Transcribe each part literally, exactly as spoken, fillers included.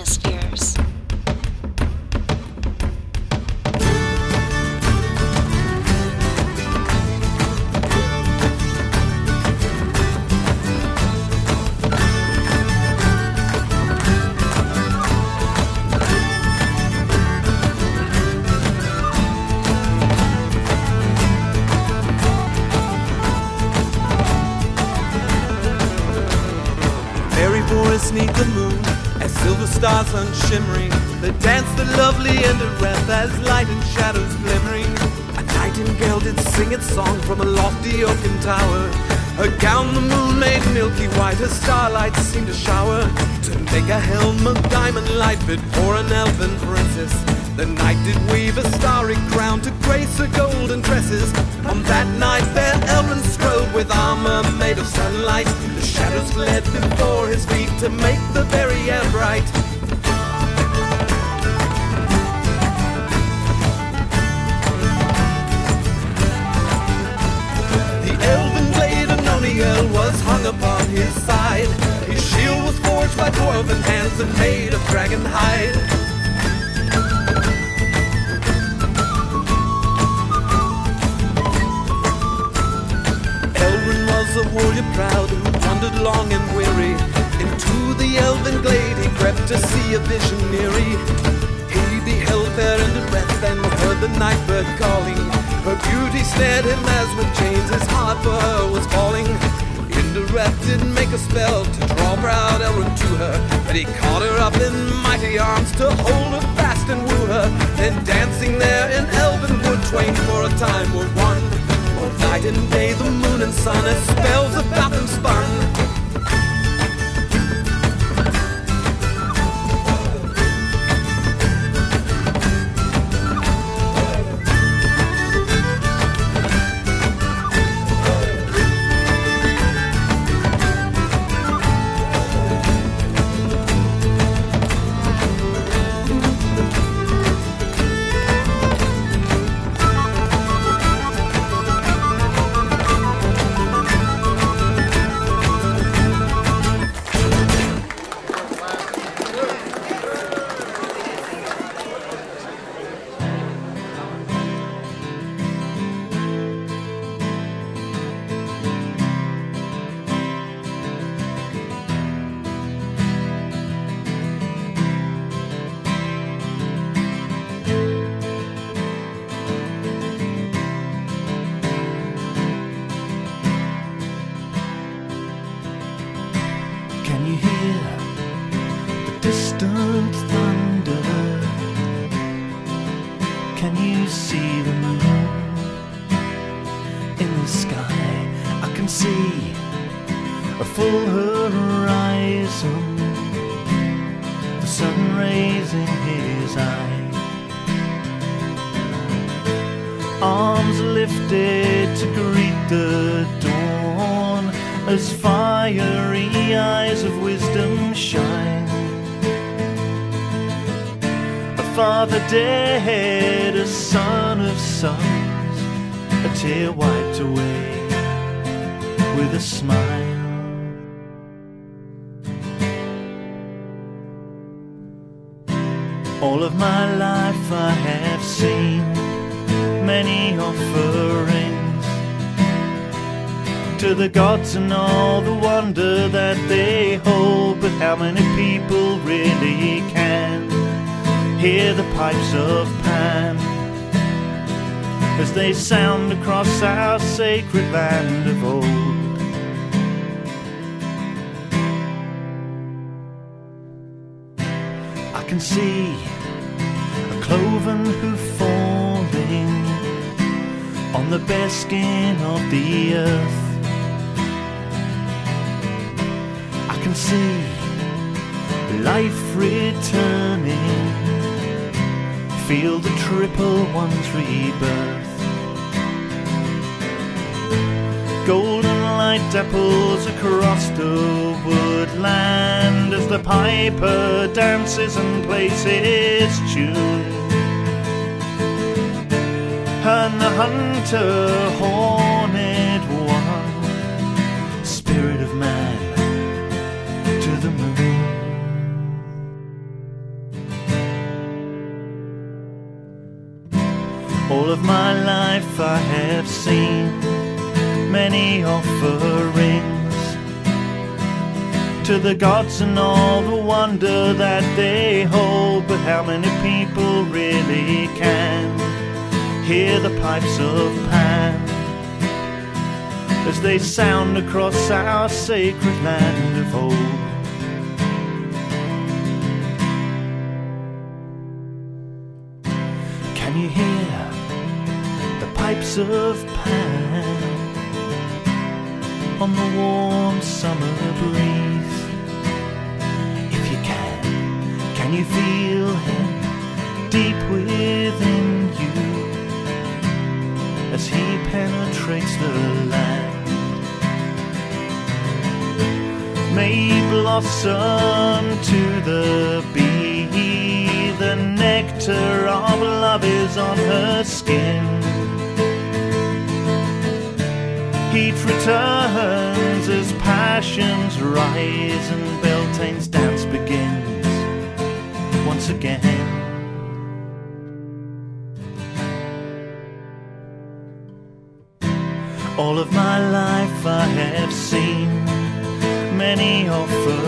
atmospheres. Neath the moon, as silver stars on shimmering, they dance the lovely Endereth as light and shadows glimmering. A nightingale did sing its song from a lofty oaken tower. Her gown the moon made milky white, her starlight seemed to shower. To make a helm of diamond light fit for an elven princess, the knight did weave a starry crown to grace her golden tresses. On that night fair Elrenn strode with armor made of sunlight. The shadows fled before his feet to make the very air bright. The elven blade of Noniel was hung upon his side. His shield was forged by dwarven hands and made of dragon hide. A warrior proud who wandered long and weary, into the elven glade he crept to see a visionary. He beheld fair Endereth and heard the night bird calling. Her beauty snared him as with chains his heart for her was falling. Endereth did make a spell to draw proud Elrenn to her, but he caught her up in mighty arms to hold her fast and woo her. Then dancing there in elven wood, twain for a time were one. Night and day, the moon and sun, as spells about them spun. And all the wonder that they hold, but how many people really can hear the pipes of Pan as they sound across our sacred land of old? I can see a cloven hoof falling on the bare skin of the earth. I can see life returning, feel the triple one's rebirth. Golden light dapples across the woodland as the piper dances and plays his tune, and the hunter horned one, spirit of man. The moon. All of my life I have seen many offerings to the gods and all the wonder that they hold, but how many people really can hear the pipes of Pan as they sound across our sacred land of old? Can you hear the pipes of Pan on the warm summer breeze? If you can, can you feel him deep within you as he penetrates the land? May blossom to the bee, the nectar of love is on her skin. Heat returns as passions rise and Beltane's dance begins once again. All of my life I have seen many offerings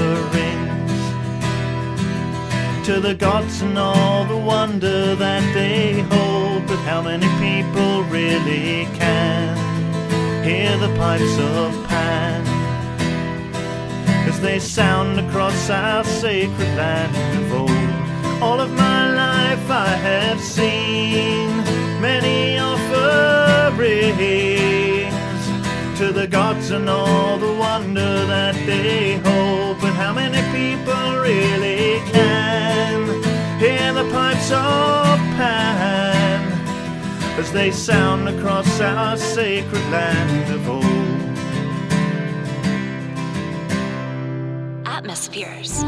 to the gods and all the wonder that they hold, but how many people really can hear the pipes of Pan as they sound across our sacred land of old? All of my life I have seen many offerings to the gods and all the wonder that they hold, but how many people really can hear the pipes of Pan as they sound across our sacred land of old? Atmospheres.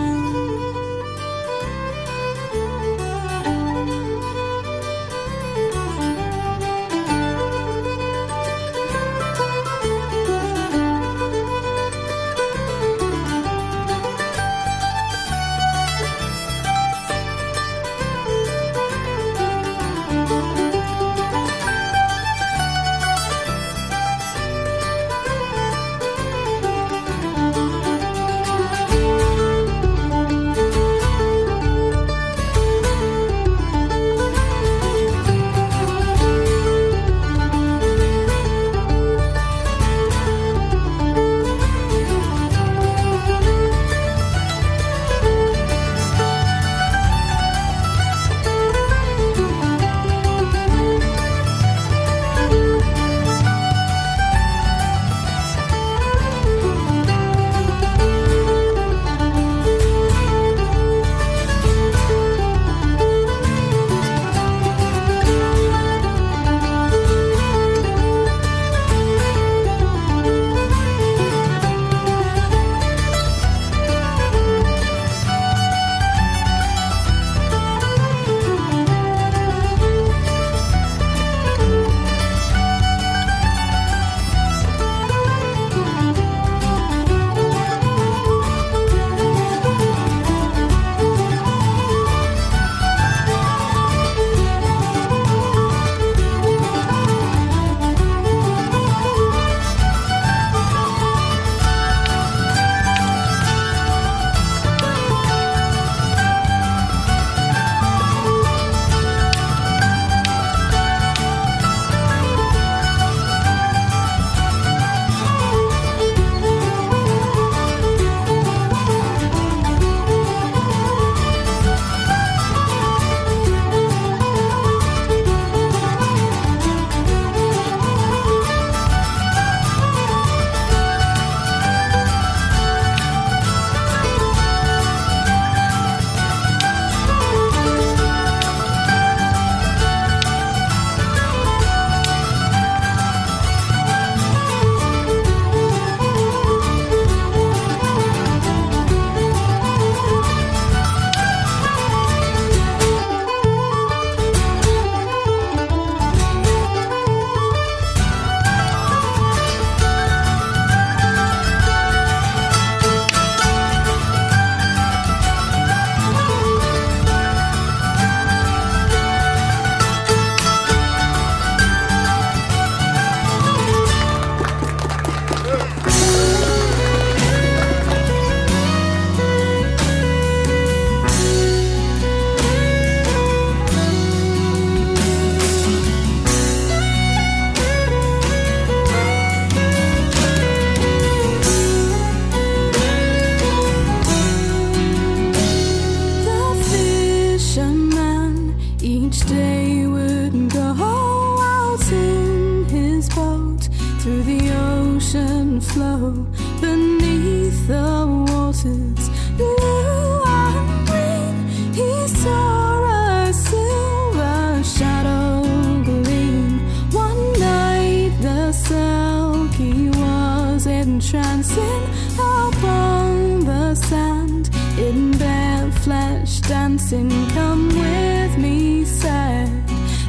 dancing, come with me, said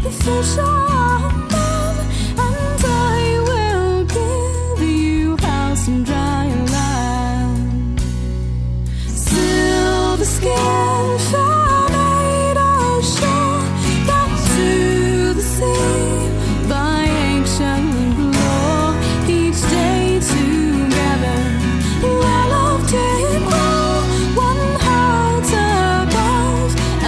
the fish are above, and I will give you house and dry land. Silver skin, fair maid, oh shore, down to the sea, by ancient lore, each day together, well-loved in war. Of the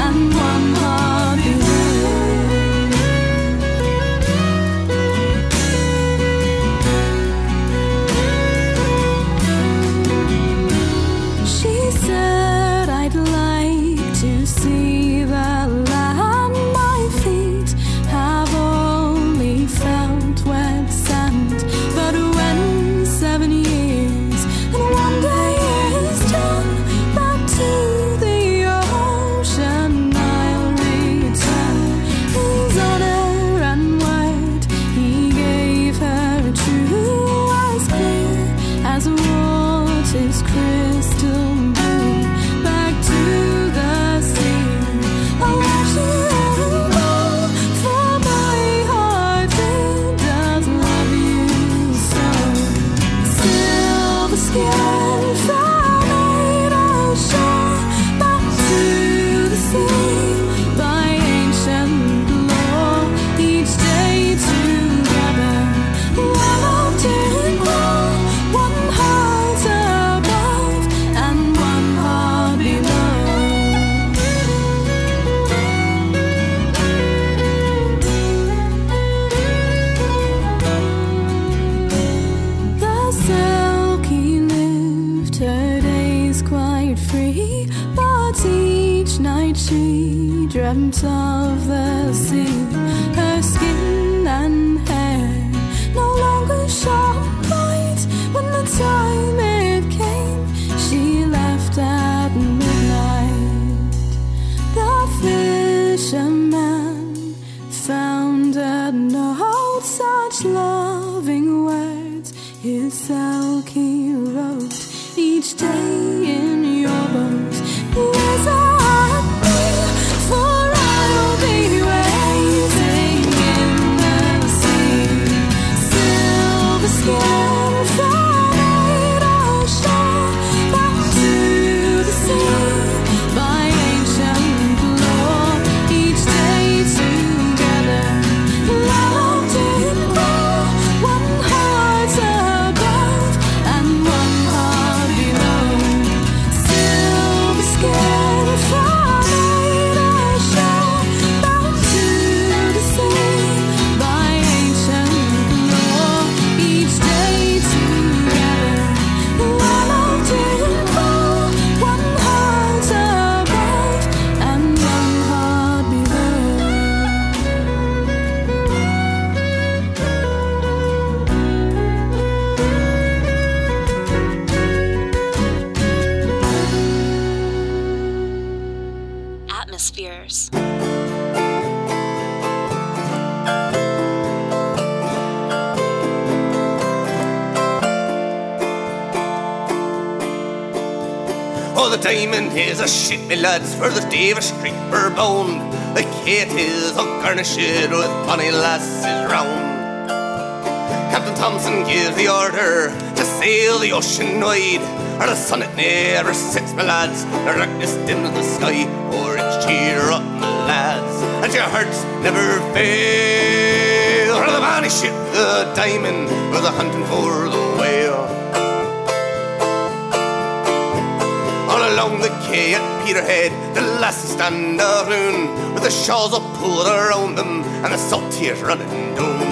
sea, her skin and hair no longer shone bright. When the time it came, she left at midnight. The fisherman found an old, such loving words his Selkie wrote, each day in your boat. Is a ship, me lads, for the day of a scraper bone. The Kate is all garnished with bonny lasses round. Captain Thompson gives the order to sail the ocean wide, or the sun it never sets, me lads, the darkness dims the sky. Or it's cheer up, me lads, and your hearts never fail. For the bonny ship, the Diamond, for the hunting for the whale. Along the quay at Peterhead, the lasses stand around, with the shawls all pulled around them, and the salt tears running down.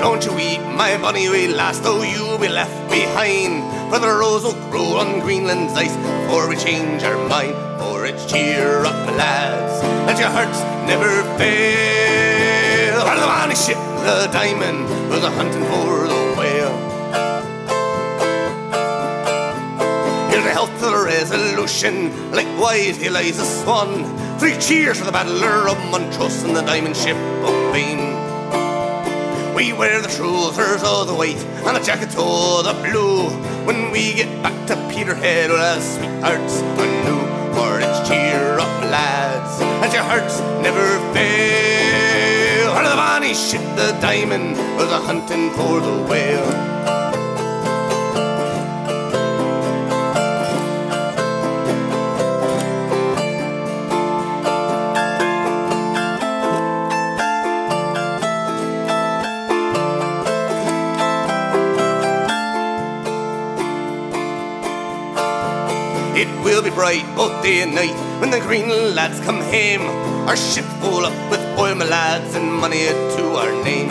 Don't you weep, my bonny wee lass, though you'll be left behind, for the rose will grow on Greenland's ice, before we change our mind. For it's cheer up, my lads, let your hearts never fail. For the bonny ship, the Diamond, for the hunting for the whale. Health to the resolution, likewise the Eliza Swan. Three cheers for the battler of Montrose and the Diamond ship of Fame. We wear the trousers of the white and the jackets of the blue, when we get back to Peterhead with our sweethearts anew. For it's cheer ship the diamond or the hunting for the whale. It will be bright both day and night when the green lads come home. Our ship full up with oil, my lads, and money to our name.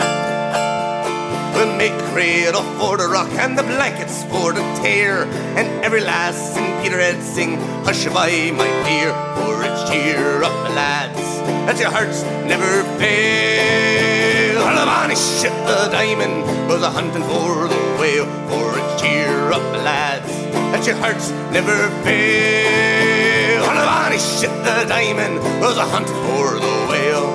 We'll make cradle for the rock and the blankets for the tear, and every lass in Peterhead sing, "Hushaby, my dear," for a cheer up, my lads, that your hearts never fail. Hallabani, ship the diamond, for the hunting for the whale, for a cheer up, my lads, that your hearts never fail. On a body ship the diamond was a hunt for the whale.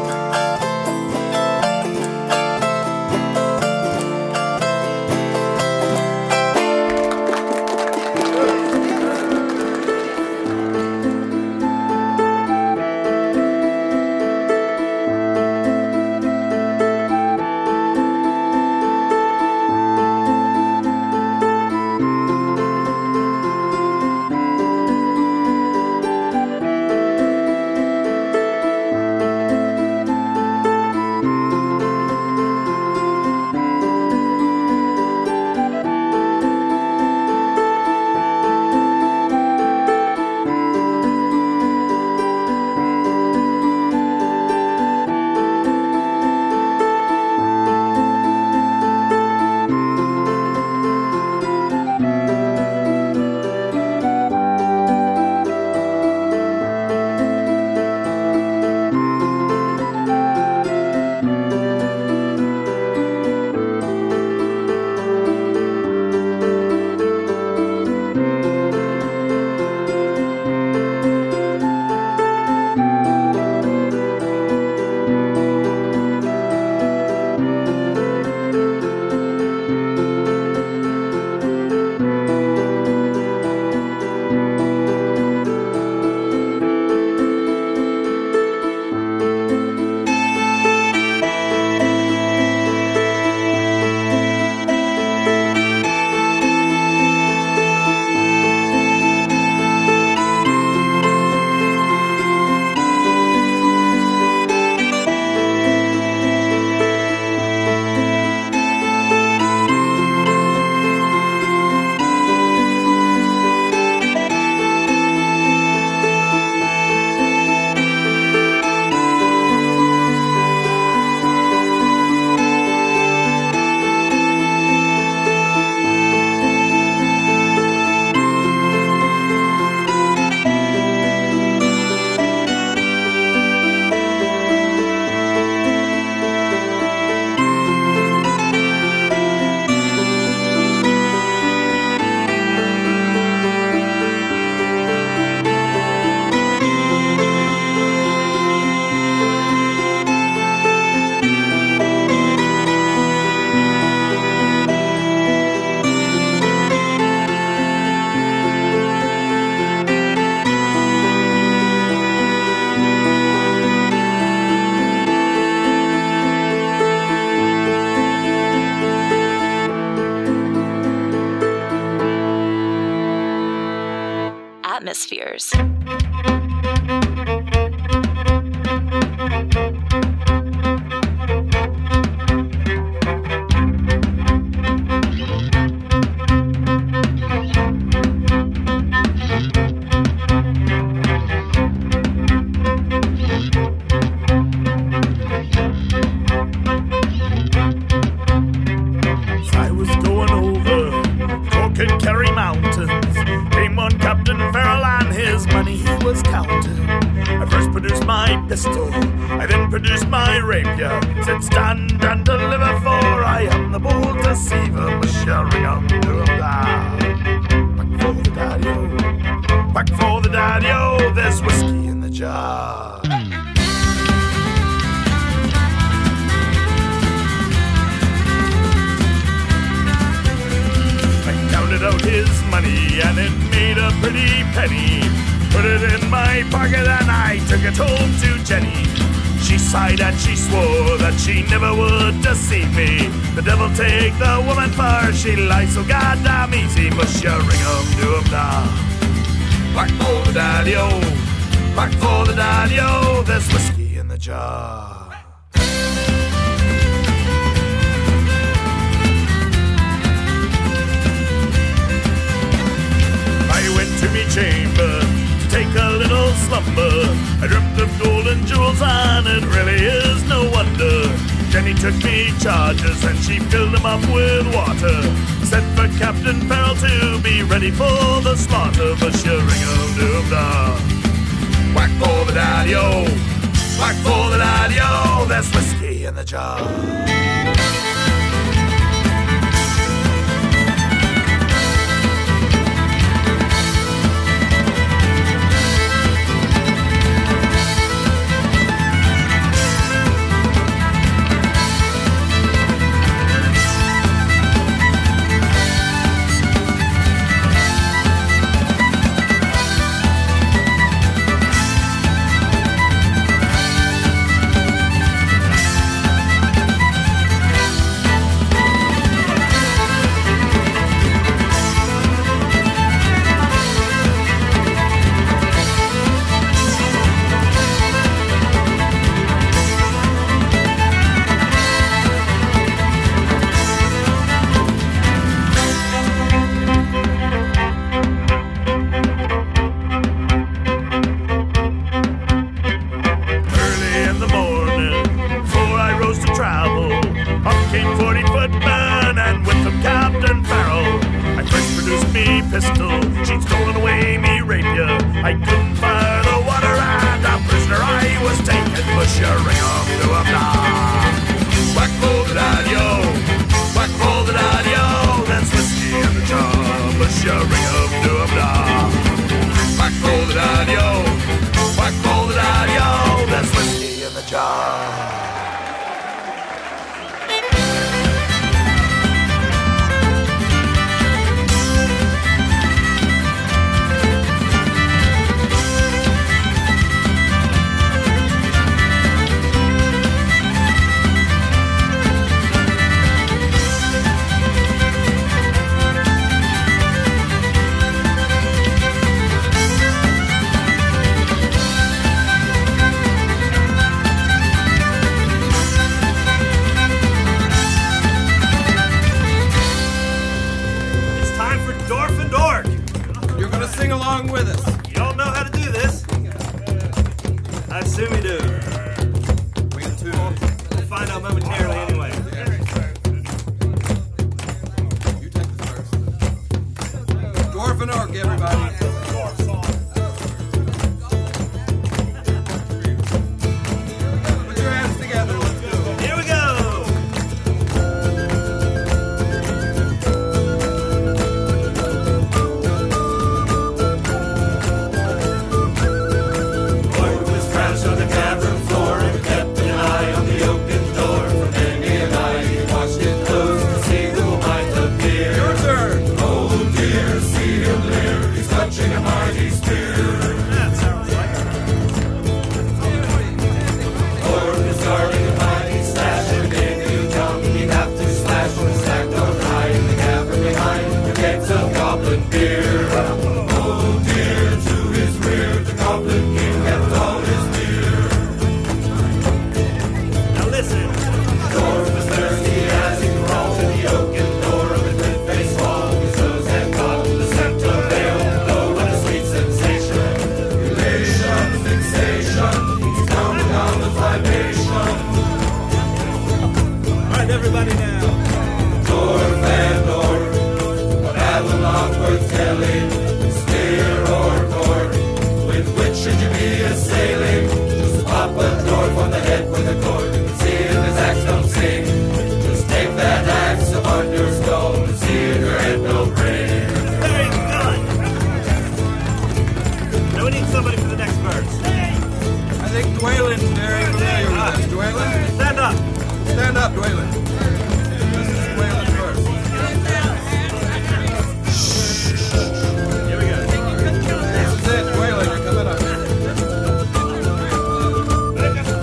sighed and she swore that she never would deceive me. The devil take the woman for she lies so goddamn easy. Mush your ring up, do up now. Back for the daddy-o, back for the daddy-o. There's whiskey in the jar. To me chamber to take a little slumber. I dreamt of gold and jewels, and it really is no wonder. Jenny took me charges and she filled them up with water. Sent for Captain Farrell to be ready for the slaughter. But she'll ring of doom now. Whack for the daddy-o, whack for the daddy-o. There's whiskey in the jar. That's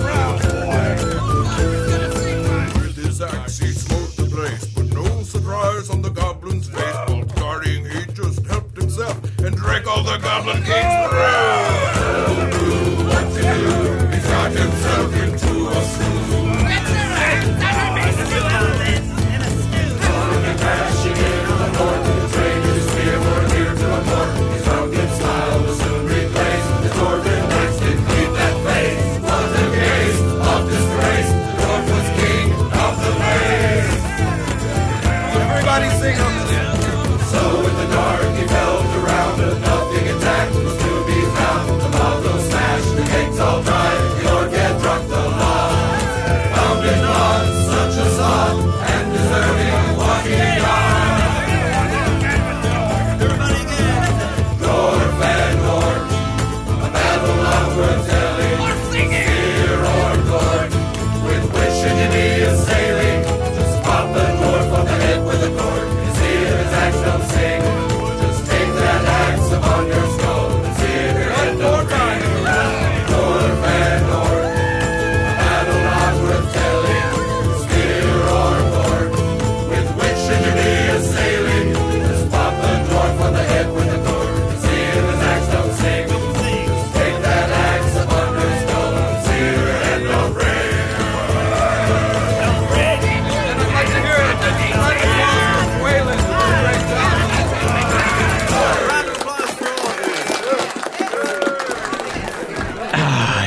Brown Boy.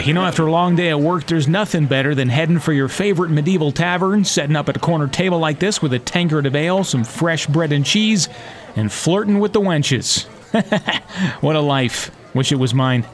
You know, after a long day at work, there's nothing better than heading for your favorite medieval tavern, setting up at a corner table like this with a tankard of ale, some fresh bread and cheese, and flirting with the wenches. What a life. Wish it was mine.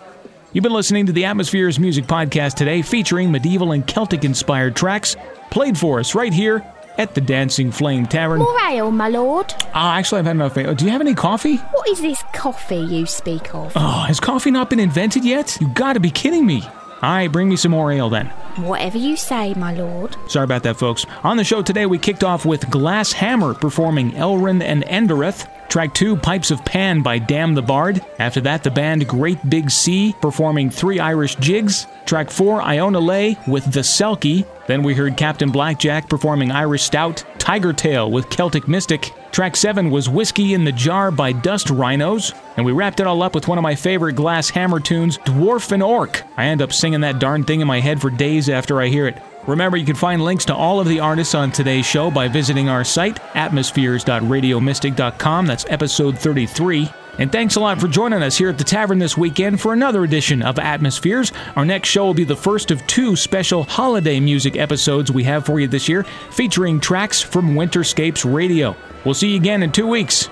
You've been listening to the Atmospheres Music Podcast today, featuring medieval and Celtic-inspired tracks played for us right here at the Dancing Flame Tavern. More ale, my lord. Ah, uh, actually, I've had enough ale. Do you have any coffee? What is this coffee you speak of? Oh, has coffee not been invented yet? You've got to be kidding me. All right, bring me some more ale then. Whatever you say, my lord. Sorry about that, folks. On the show today, we kicked off with Glass Hammer performing Elrenn and Endereth. Track two, Pipes of Pan by Damn the Bard. After that, the band Great Big Sea performing Three Irish Jigs. Track four, Iona Lay with The Selkie. Then we heard Captain Blackjack performing Irish Stout, Tiger Tail with Celtic Mystic. Track seven was Whiskey in the Jar by Dust Rhinos. And we wrapped it all up with one of my favorite Glass Hammer tunes, Dwarf and Orc. I end up singing that darn thing in my head for days after I hear it. Remember, you can find links to all of the artists on today's show by visiting our site, atmospheres dot radio mystic dot com. That's episode thirty-three. And thanks a lot for joining us here at the tavern this weekend for another edition of Atmospheres. Our next show will be the first of two special holiday music episodes we have for you this year, featuring tracks from Winterscapes Radio. We'll see you again in two weeks.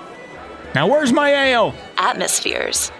Now, where's my ale? Atmospheres.